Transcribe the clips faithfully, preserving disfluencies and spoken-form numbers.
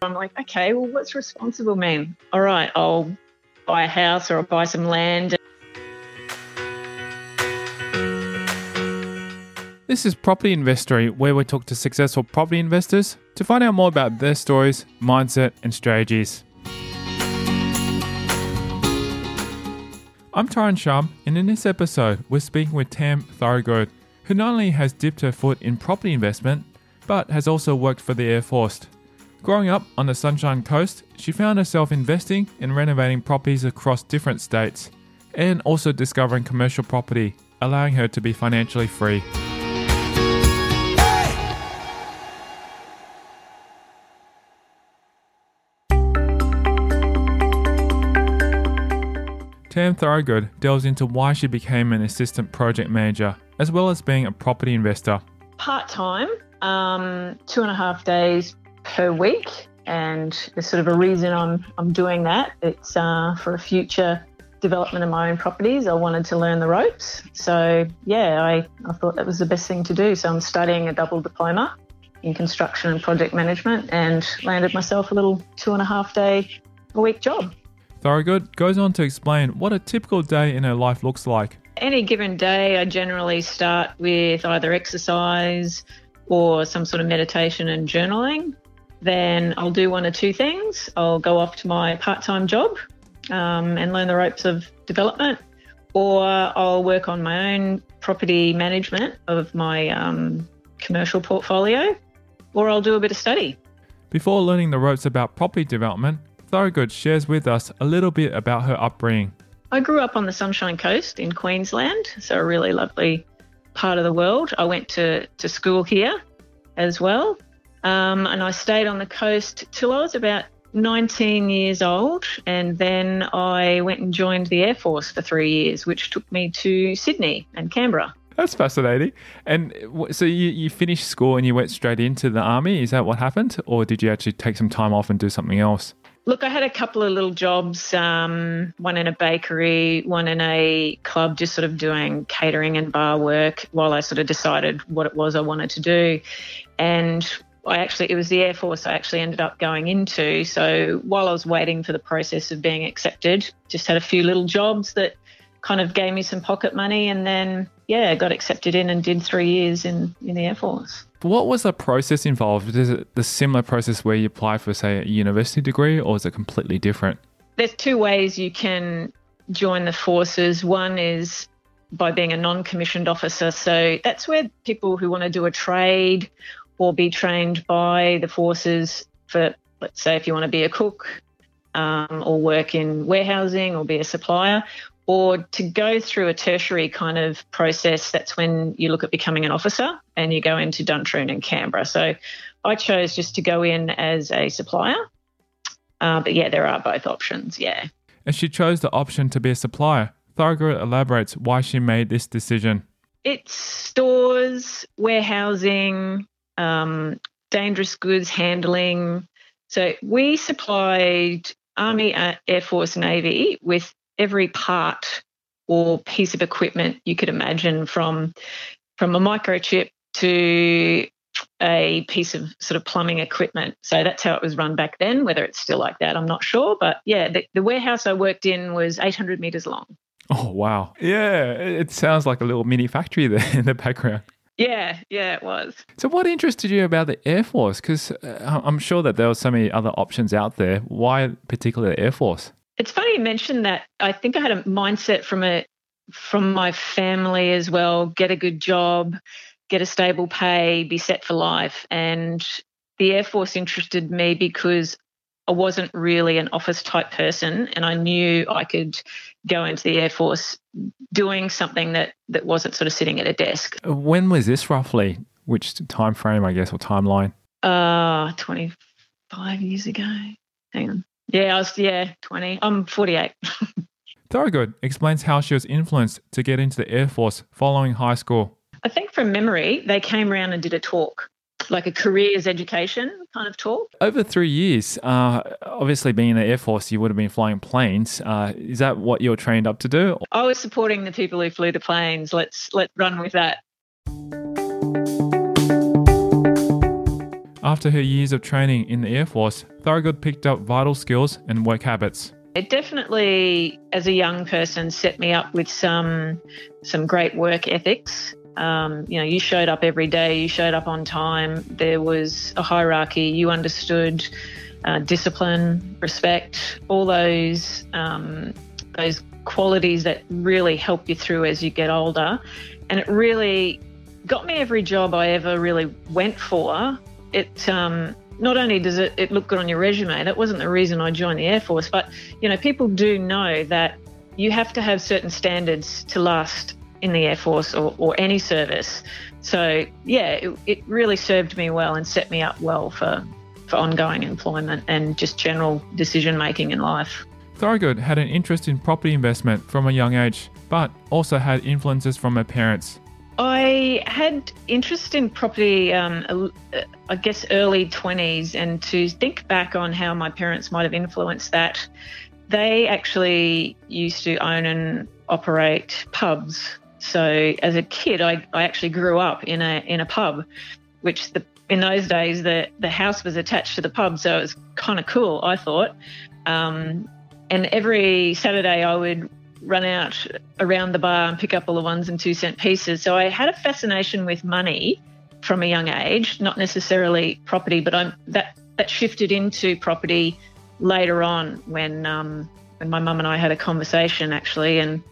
I'm like, okay, well, what's responsible mean? All right, I'll buy a house or I'll buy some land. This is Property Investory, where we talk to successful property investors to find out more about their stories, mindset, and strategies. I'm Tyron Shum, and in this episode, we're speaking with Tam Thorogood, who not only has dipped her foot in property investment, but has also worked for the Air Force. Growing up on the Sunshine Coast, she found herself investing and renovating properties across different states, and also discovering commercial property, allowing her to be financially free. Tam Thorogood delves into why she became an assistant project manager, as well as being a property investor. Part-time, um, two and a half days per week, and there's sort of a reason I'm I'm doing that. It's uh, for a future development of my own properties. I wanted to learn the ropes. So, yeah, I, I thought that was the best thing to do. So I'm studying a double diploma in construction and project management and landed myself a little two and a half day a week job. Thorogood goes on to explain what a typical day in her life looks like. Any given day, I generally start with either exercise or some sort of meditation and journaling. Then I'll do one or two things. I'll go off to my part-time job um, and learn the ropes of development, or I'll work on my own property management of my um, commercial portfolio, or I'll do a bit of study. Before learning the ropes about property development, Thorogood shares with us a little bit about her upbringing. I grew up on the Sunshine Coast in Queensland, so a really lovely part of the world. I went to, to school here as well, um, and I stayed on the coast till I was about nineteen years old, and then I went and joined the Air Force for three years, which took me to Sydney and Canberra. That's fascinating. And so you, you finished school and you went straight into the Army. Is that what happened? Or did you actually take some time off and do something else? Look, I had a couple of little jobs, um, one in a bakery, one in a club, just sort of doing catering and bar work while I sort of decided what it was I wanted to do. And I actually, it was the Air Force I actually ended up going into. So while I was waiting for the process of being accepted, just had a few little jobs that kind of gave me some pocket money, and then, yeah, got accepted in and did three years in, in the Air Force. What was the process involved? Is it the similar process where you apply for, say, a university degree, or is it completely different? There's two ways you can join the forces. One is by being a non-commissioned officer. So that's where people who want to do a trade or be trained by the forces for, let's say, if you want to be a cook um, or work in warehousing or be a supplier, or to go through a tertiary kind of process, that's when you look at becoming an officer and you go into Duntroon and Canberra. So I chose just to go in as a supplier. Uh, but, yeah, there are both options, yeah. And she chose the option to be a supplier. Thorogood elaborates why she made this decision. It's stores, warehousing, um, dangerous goods handling. So we supplied Army, uh, Air Force, Navy with every part or piece of equipment you could imagine, from from a microchip to a piece of sort of plumbing equipment. So that's how it was run back then. Whether it's still like that, I'm not sure. But, yeah, the, the warehouse I worked in was eight hundred metres long. Oh, wow. Yeah, it sounds like a little mini factory there in the background. Yeah, yeah, it was. So what interested you about the Air Force? Because I'm sure that there were so many other options out there. Why particularly the Air Force? It's funny you mentioned that. I think I had a mindset from a from my family as well: get a good job, get a stable pay, be set for life. And the Air Force interested me because I wasn't really an office type person, and I knew I could go into the Air Force doing something that, that wasn't sort of sitting at a desk. When was this roughly? Which time frame, I guess, or timeline? Uh, twenty-five years ago. Hang on. Yeah, I was, yeah, twenty. I'm forty-eight. Thorogood explains how she was influenced to get into the Air Force following high school. I think from memory, they came around and did a talk, like a careers education kind of talk. Over three years, uh, obviously being in the Air Force, you would have been flying planes. Uh, is that what you're trained up to do? I was supporting the people who flew the planes. Let's, let's run with that. After her years of training in the Air Force, Thorogood picked up vital skills and work habits. It definitely, as a young person, set me up with some some great work ethics. Um, you know, you showed up every day, you showed up on time, there was a hierarchy, you understood uh, discipline, respect, all those um, those qualities that really help you through as you get older. And it really got me every job I ever really went for. It um, not only does it, it look good on your resume, that wasn't the reason I joined the Air Force, but, you know, people do know that you have to have certain standards to last in the Air Force or, or any service. So, yeah, it, it really served me well and set me up well for, for ongoing employment and just general decision-making in life. Thorogood had an interest in property investment from a young age, but also had influences from her parents. I had interest in property, um, I guess, early twenties, and to think back on how my parents might have influenced that, they actually used to own and operate pubs. So as a kid, I, I actually grew up in a in a pub, which the, in those days the, the house was attached to the pub, so it was kind of cool, I thought. Um, and every Saturday I would run out around the bar and pick up all the ones and two cent pieces. So I had a fascination with money from a young age, not necessarily property, but I'm, that that shifted into property later on when um, when my mum and I had a conversation actually, and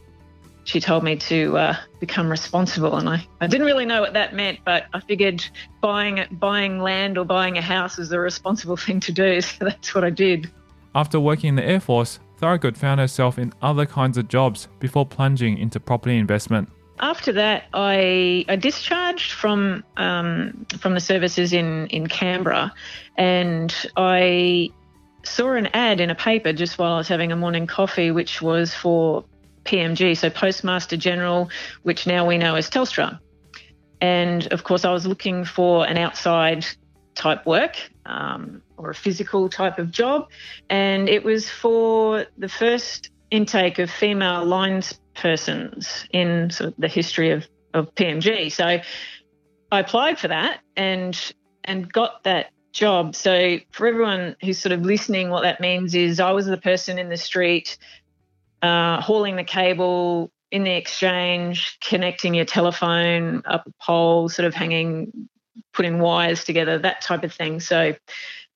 she told me to uh, become responsible, and I, I didn't really know what that meant, but I figured buying buying land or buying a house is the responsible thing to do, so that's what I did. After working in the Air Force, Thorogood found herself in other kinds of jobs before plunging into property investment. After that, I, I discharged from um, from the services in, in Canberra, and I saw an ad in a paper just while I was having a morning coffee, which was for P M G, so Postmaster General, which now we know as Telstra. And, of course, I was looking for an outside type work um, or a physical type of job, and it was for the first intake of female linespersons in sort of the history of, of P M G. So I applied for that and and got that job. So for everyone who's sort of listening, what that means is I was the person in the street uh, hauling the cable in the exchange, connecting your telephone up a pole, sort of hanging putting wires together, that type of thing. So,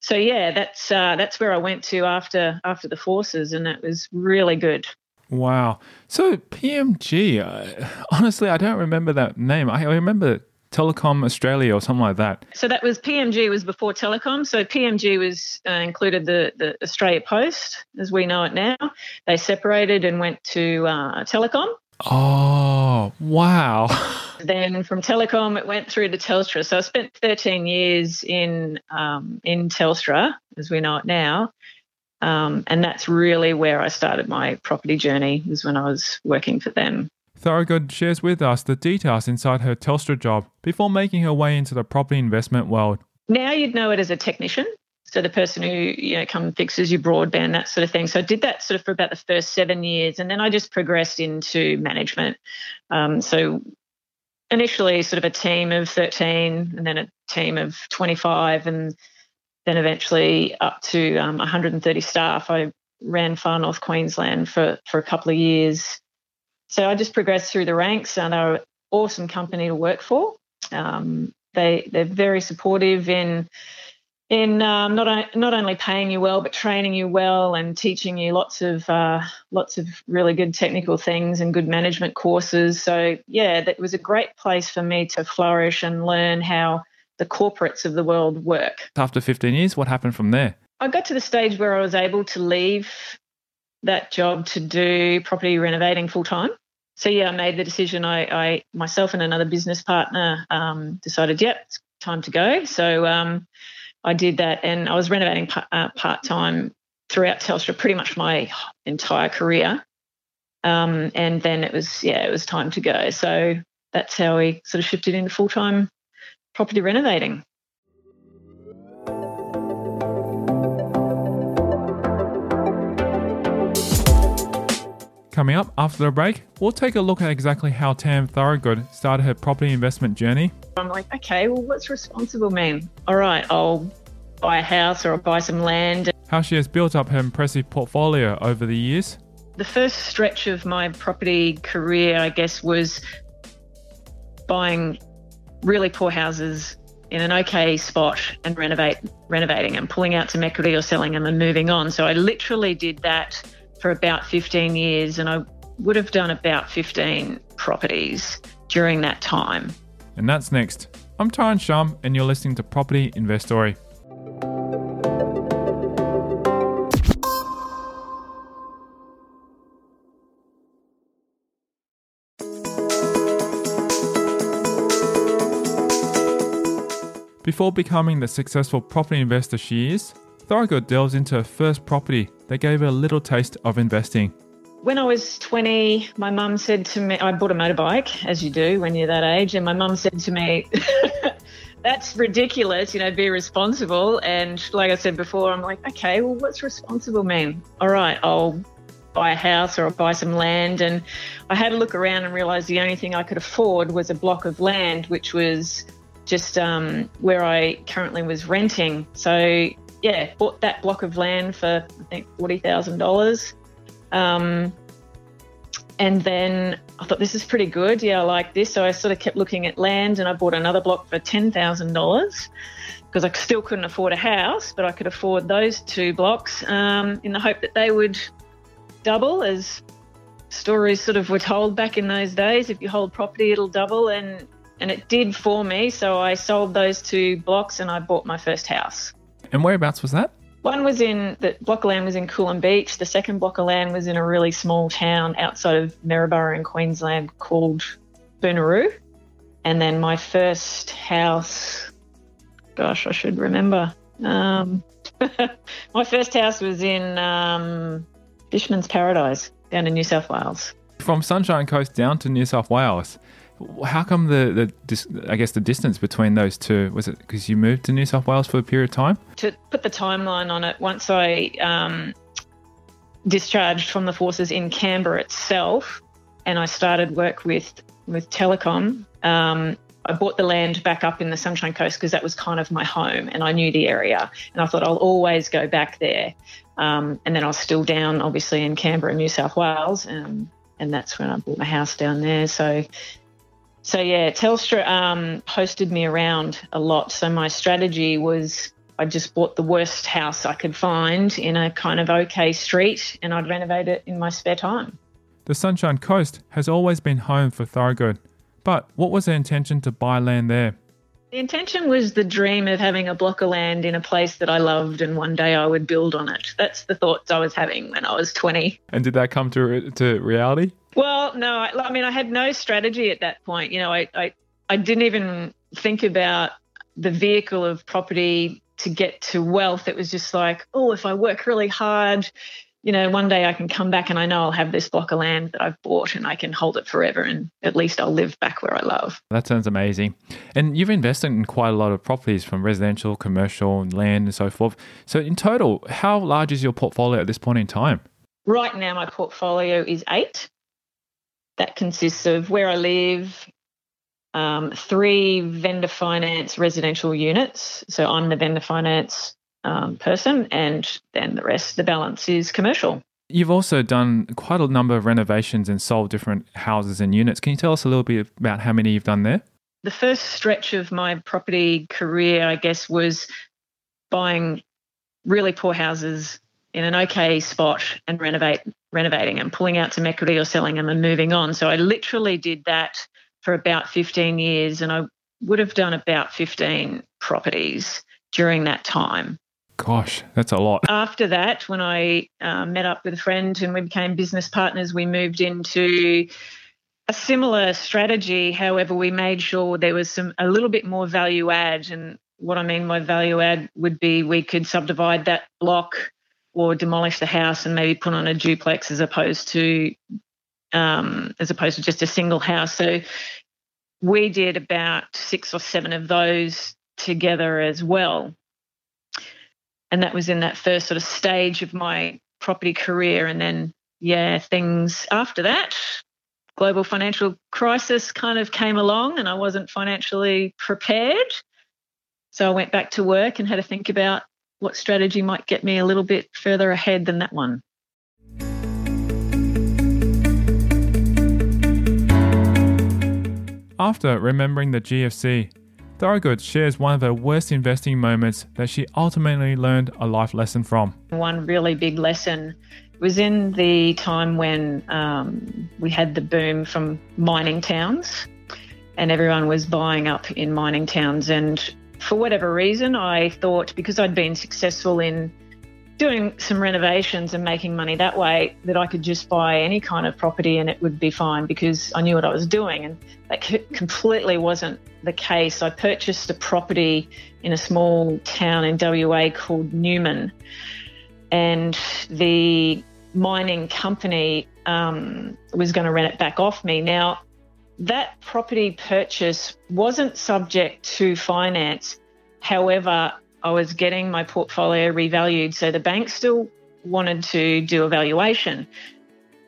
so yeah, that's uh, that's where I went to after after the forces, and it was really good. Wow. So P M G, uh, honestly, I don't remember that name. I remember Telecom Australia or something like that. So that was P M G was before Telecom. So P M G was uh, included the the Australia Post as we know it now. They separated and went to uh, Telecom. Oh, wow. Then from Telecom, it went through to Telstra. So I spent thirteen years in um, in Telstra, as we know it now. Um, and that's really where I started my property journey, was when I was working for them. Thorogood shares with us the details inside her Telstra job before making her way into the property investment world. Now you'd know it as a technician. So the person who, you know, come fixes your broadband, that sort of thing. So I did that sort of for about the first seven years. And then I just progressed into management. Um, so initially sort of a team of thirteen, and then a team of twenty-five, and then eventually up to um, one hundred thirty staff. I ran Far North Queensland for, for a couple of years. So I just progressed through the ranks, and they were an awesome company to work for. Um, they, they're very supportive in... In um, not not only paying you well, but training you well and teaching you lots of uh, lots of really good technical things and good management courses. So yeah, that was a great place for me to flourish and learn how the corporates of the world work. After fifteen years, what happened from there? I got to the stage where I was able to leave that job to do property renovating full time. So, yeah, I made the decision. I, I myself and another business partner um, decided, yep, it's time to go. So um, I did that, and I was renovating pa- uh, part-time throughout Telstra pretty much my entire career. Um, and then it was, yeah, it was time to go. So that's how we sort of shifted into full-time property renovating. Coming up after the break, we'll take a look at exactly how Tam Thorogood started her property investment journey. I'm like, okay, well, what's responsible mean? All right, I'll buy a house or I'll buy some land. How she has built up her impressive portfolio over the years. The first stretch of my property career, I guess, was buying really poor houses in an okay spot and renovate, renovating and pulling out some equity or selling them and moving on. So I literally did that for about fifteen years, and I would have done about fifteen properties during that time. And that's next. I'm Tyron Shum, and you're listening to Property Investory. Before becoming the successful property investor she is, Thorogood delves into her first property that gave her a little taste of investing. When I was twenty, my mum said to me, I bought a motorbike, as you do when you're that age, and my mum said to me, that's ridiculous, you know, be responsible. And like I said before, I'm like, okay, well, what's responsible mean? All right, I'll buy a house or I'll buy some land. And I had a look around and realised the only thing I could afford was a block of land, which was just um, where I currently was renting. So yeah, bought that block of land for, I think, forty thousand dollars. Um, and then I thought, this is pretty good. Yeah, I like this. So I sort of kept looking at land, and I bought another block for ten thousand dollars because I still couldn't afford a house, but I could afford those two blocks um, in the hope that they would double, as stories sort of were told back in those days. If you hold property, it'll double. And, and it did for me. So I sold those two blocks and I bought my first house. And whereabouts was that? One was in, the block of land was in Coolum Beach. The second block of land was in a really small town outside of Merimbula in Queensland called Boonaroo. And then my first house, gosh, I should remember. Um, my first house was in um, Fisherman's Paradise down in New South Wales. From Sunshine Coast down to New South Wales. How come the, the I guess the distance between those two? Was it because you moved to New South Wales for a period of time? To put the timeline on it, once I um, discharged from the forces in Canberra itself and I started work with, with Telecom, um, I bought the land back up in the Sunshine Coast because that was kind of my home and I knew the area. And I thought I'll always go back there. Um, and then I was still down, obviously, in Canberra, New South Wales, um, and that's when I bought my house down there. So... So, yeah, Telstra um, hosted me around a lot. So my strategy was I just bought the worst house I could find in a kind of okay street, and I'd renovate it in my spare time. The Sunshine Coast has always been home for Thorogood. But what was her intention to buy land there? The intention was the dream of having a block of land in a place that I loved, and one day I would build on it. That's the thoughts I was having when I was twenty. And did that come to to reality? Well, no, I, I mean, I had no strategy at that point. You know, I, I, I didn't even think about the vehicle of property to get to wealth. It was just like, oh, if I work really hard, you know, one day I can come back and I know I'll have this block of land that I've bought and I can hold it forever, and at least I'll live back where I love. That sounds amazing. And you've invested in quite a lot of properties, from residential, commercial, and land and so forth. So in total, how large is your portfolio at this point in time? Right now my portfolio is eight. That consists of where I live, um, three vendor finance residential units. So I'm the vendor finance Um, person, and then the rest, the balance, is commercial. You've also done quite a number of renovations and sold different houses and units. Can you tell us a little bit about how many you've done there? The first stretch of my property career, I guess, was buying really poor houses in an okay spot and renovate, renovating and pulling out some equity or selling them and moving on. So I literally did that for about fifteen years, and I would have done about fifteen properties during that time. Gosh, that's a lot. After that, when I uh, met up with a friend and we became business partners, we moved into a similar strategy. However, we made sure there was some a little bit more value add. And what I mean by value add would be we could subdivide that block or demolish the house and maybe put on a duplex as opposed to um, as opposed to just a single house. So we did about six or seven of those together as well. And that was in that first sort of stage of my property career. And then, yeah, things after that, global financial crisis kind of came along and I wasn't financially prepared. So I went back to work and had to think about what strategy might get me a little bit further ahead than that one. After remembering the G F C, Thorogood shares one of her worst investing moments that she ultimately learned a life lesson from. One really big lesson was in the time when um, we had the boom from mining towns and everyone was buying up in mining towns. And for whatever reason, I thought because I'd been successful in doing some renovations and making money that way, that I could just buy any kind of property and it would be fine because I knew what I was doing. And that completely wasn't the case. I purchased a property in a small town in W A called Newman, and the mining company um, was going to rent it back off me. Now, that property purchase wasn't subject to finance. However, I was getting my portfolio revalued, so the bank still wanted to do a valuation.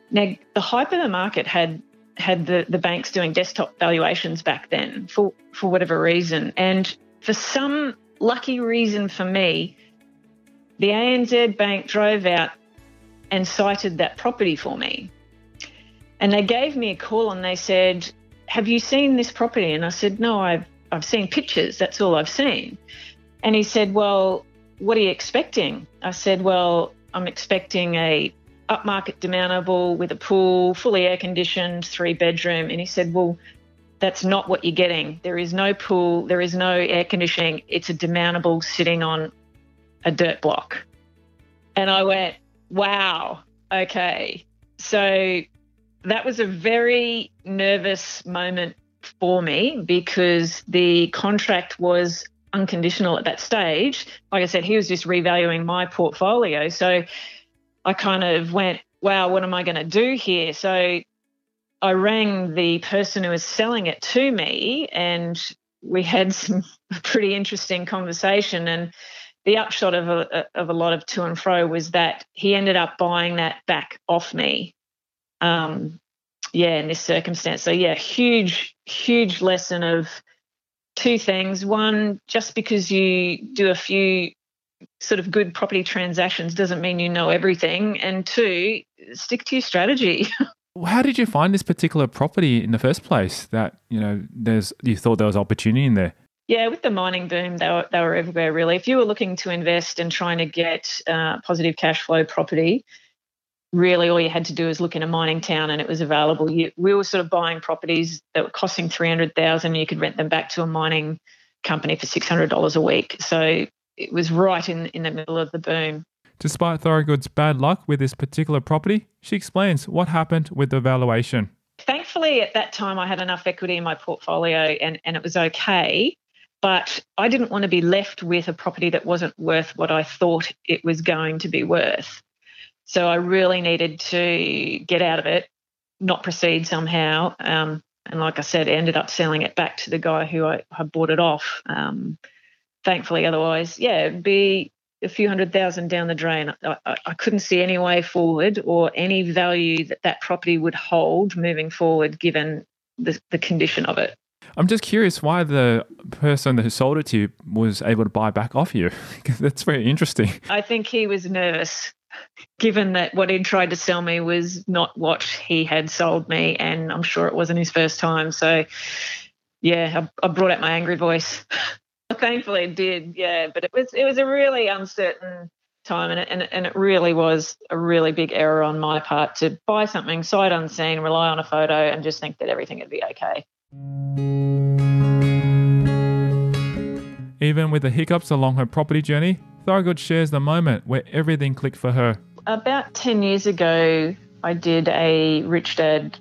Now, the hype of the market had had the, the banks doing desktop valuations back then for, for whatever reason. And for some lucky reason for me, the A N Z Bank drove out and cited that property for me. And they gave me a call and they said, "Have you seen this property?" And I said, "No, I've I've seen pictures. That's all I've seen." And he said, "Well, what are you expecting?" I said, "Well, I'm expecting a upmarket demountable with a pool, fully air-conditioned, three-bedroom." And he said, "Well, that's not what you're getting. There is no pool. There is no air conditioning. It's a demountable sitting on a dirt block." And I went, wow, okay. So that was a very nervous moment for me because the contract was unconditional at that stage. Like I said, he was just revaluing my portfolio. So I kind of went, wow, what am I going to do here? So I rang the person who was selling it to me and we had some pretty interesting conversation. And the upshot of a, of a lot of to and fro was that he ended up buying that back off me. Um, yeah, in this circumstance. So yeah, huge, huge lesson of two things. One, just because you do a few sort of good property transactions doesn't mean you know everything. And two, stick to your strategy. How did you find this particular property in the first place that, you know, there's you thought there was opportunity in there? Yeah, with the mining boom, they were, they were everywhere really. If you were looking to invest and trying to get uh, positive cash flow property, really all you had to do was look in a mining town and it was available. You, we were sort of buying properties that were costing three hundred thousand dollars and you could rent them back to a mining company for six hundred dollars a week. So it was right in, in the middle of the boom. Despite Thorogood's bad luck with this particular property, she explains what happened with the valuation. Thankfully, at that time, I had enough equity in my portfolio and, and it was okay. But I didn't want to be left with a property that wasn't worth what I thought it was going to be worth. So I really needed to get out of it, not proceed somehow. Um, and like I said, ended up selling it back to the guy who I, I bought it off, um, thankfully. Otherwise, yeah, it'd be a few hundred thousand down the drain. I, I, I couldn't see any way forward or any value that that property would hold moving forward given the, the condition of it. I'm just curious why the person who sold it to you was able to buy back off you. That's very interesting. I think he was nervous, given that what he'd tried to sell me was not what he had sold me, and I'm sure it wasn't his first time. So, yeah, I, I brought out my angry voice. Thankfully it did, yeah, but it was it was a really uncertain time, and it, and, and it really was a really big error on my part to buy something sight unseen, rely on a photo, and just think that everything would be okay. Even with the hiccups along her property journey, Thorogood shares the moment where everything clicked for her. About ten years ago, I did a Rich Dad,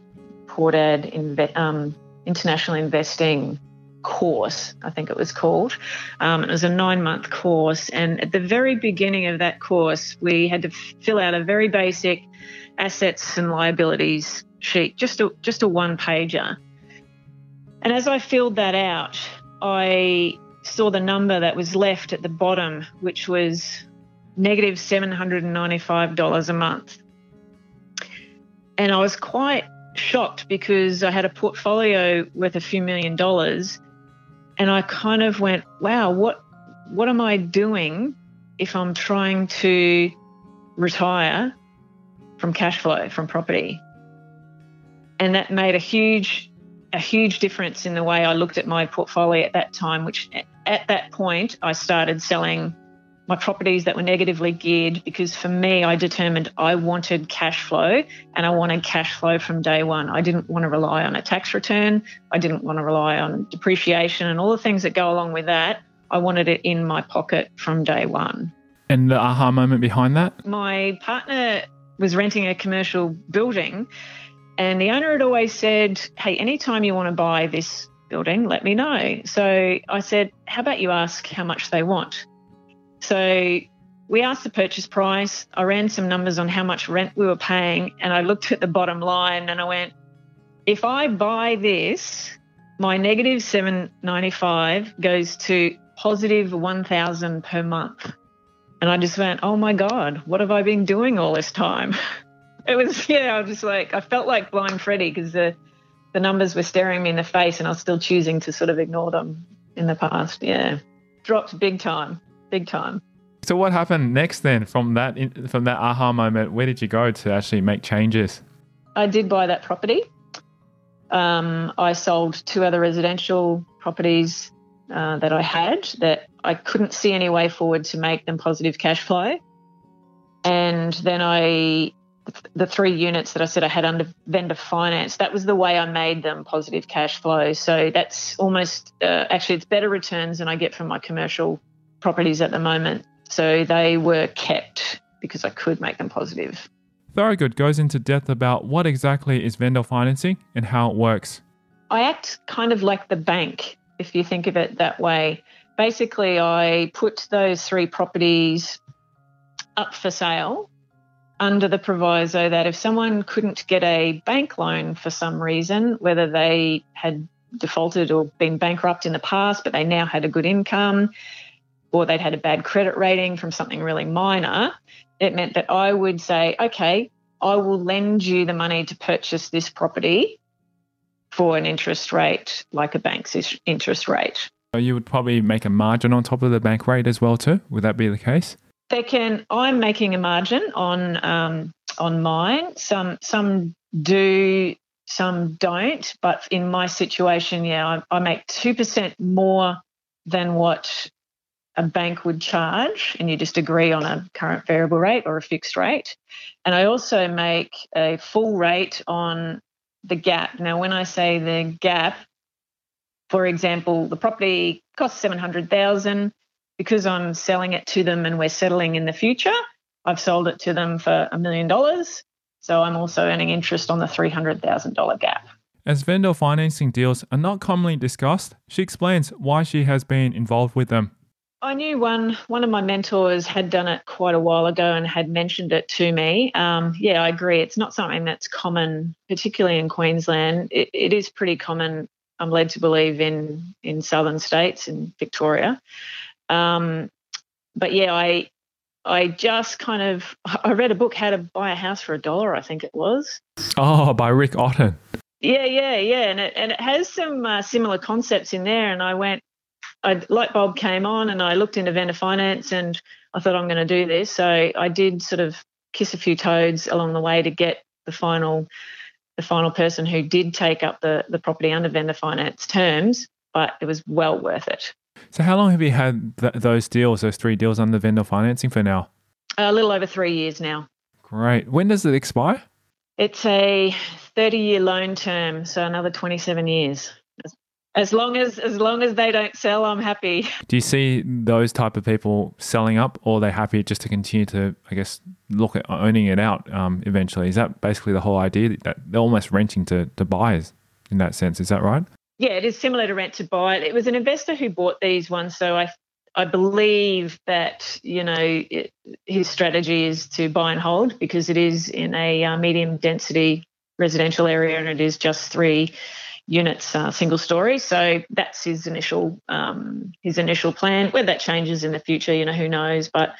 Poor Dad inve- um, international investing course, I think it was called. Um, it was a nine-month course. And at the very beginning of that course, we had to fill out a very basic assets and liabilities sheet, just a, just a one-pager. And as I filled that out, I saw the number that was left at the bottom, which was negative seven hundred ninety-five dollars a month. And I was quite shocked because I had a portfolio worth a few million dollars, and I kind of went, wow, what what am I doing if I'm trying to retire from cash flow, from property? And that made a huge a huge difference in the way I looked at my portfolio at that time, which at that point I started selling my properties that were negatively geared, because for me, I determined I wanted cash flow, and I wanted cash flow from day one. I didn't want to rely on a tax return. I didn't want to rely on depreciation and all the things that go along with that. I wanted it in my pocket from day one. And the aha moment behind that? My partner was renting a commercial building, and the owner had always said, hey, anytime you want to buy this building, let me know. So I said, how about you ask how much they want? So we asked the purchase price. I ran some numbers on how much rent we were paying, and I looked at the bottom line and I went, if I buy this, my negative seven ninety-five goes to positive one thousand per month. And I just went, oh my God, what have I been doing all this time? It was, yeah, I was just like, I felt like Blind Freddy, because the, the numbers were staring me in the face and I was still choosing to sort of ignore them in the past. Yeah, dropped big time. Big time. So what happened next then from that from that aha moment? Where did you go to actually make changes? I did buy that property. Um, I sold two other residential properties uh, that I had that I couldn't see any way forward to make them positive cash flow. And then I, the three units that I said I had under vendor finance, that was the way I made them positive cash flow. So that's almost, uh, actually it's better returns than I get from my commercial properties at the moment, so they were kept because I could make them positive. Thorogood goes into depth about what exactly is vendor financing and how it works. I act kind of like the bank, if you think of it that way. Basically, I put those three properties up for sale under the proviso that if someone couldn't get a bank loan for some reason, whether they had defaulted or been bankrupt in the past but they now had a good income, or they'd had a bad credit rating from something really minor, it meant that I would say, okay, I will lend you the money to purchase this property for an interest rate like a bank's interest rate. So you would probably make a margin on top of the bank rate as well too. Would that be the case? They can. I'm making a margin on um, on mine. Some some do, some don't. But in my situation, yeah, I, I make two percent more than what a bank would charge, and you just agree on a current variable rate or a fixed rate. And I also make a full rate on the gap. Now, when I say the gap, for example, the property costs seven hundred thousand dollars. Because I'm selling it to them and we're settling in the future, I've sold it to them for a million dollars. So I'm also earning interest on the three hundred thousand dollars gap. As vendor financing deals are not commonly discussed, she explains why she has been involved with them. I knew one one of my mentors had done it quite a while ago and had mentioned it to me. Um, yeah, I agree. It's not something that's common, particularly in Queensland. It, it is pretty common, I'm led to believe, in, in southern states, in Victoria. Um, but, yeah, I I just kind of – I read a book, How to Buy a House for a Dollar, I think it was. Oh, by Rick Otton. Yeah, yeah, yeah. And it, and it has some uh, similar concepts in there, and I went – I, light bulb came on and I looked into vendor finance and I thought, I'm going to do this. So I did sort of kiss a few toads along the way to get the final the final person who did take up the, the property under vendor finance terms, but it was well worth it. So how long have you had th- those deals, those three deals under vendor financing for now? A little over three years now. Great. When does it expire? It's a thirty-year loan term, so another twenty-seven years. As long as as long as they don't sell, I'm happy. Do you see those type of people selling up, or are they happy just to continue to, I guess, look at owning it out um, eventually? Is that basically the whole idea, that they're almost renting to, to buyers in that sense? Is that right? Yeah, it is similar to rent to buy. It was an investor who bought these ones, so I I believe that, you know, it, his strategy is to buy and hold because it is in a uh, medium density residential area and it is just three units, uh, single story. So that's his initial um, his initial plan. Whether that changes in the future, you know, who knows? But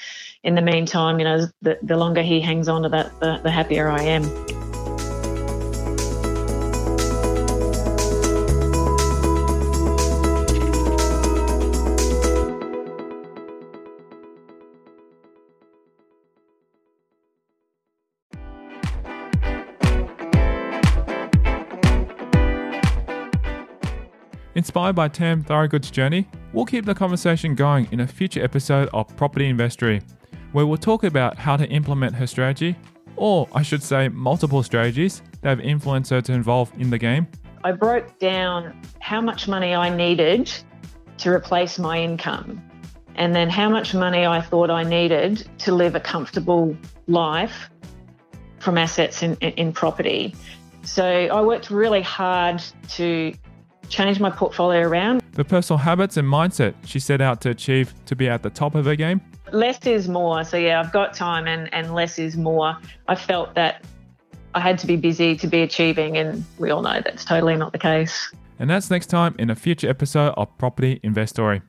in the meantime, you know, the, the longer he hangs on to that, the, the happier I am. Inspired by Tam Thorogood's journey, we'll keep the conversation going in a future episode of Property Investory, where we'll talk about how to implement her strategy, or I should say multiple strategies that have influenced her to involve in the game. I broke down how much money I needed to replace my income, and then how much money I thought I needed to live a comfortable life from assets in, in property. So I worked really hard to change my portfolio around. The personal habits and mindset she set out to achieve to be at the top of her game. Less is more. So yeah, I've got time and, and less is more. I felt that I had to be busy to be achieving, and we all know that's totally not the case. And that's next time in a future episode of Property Investory.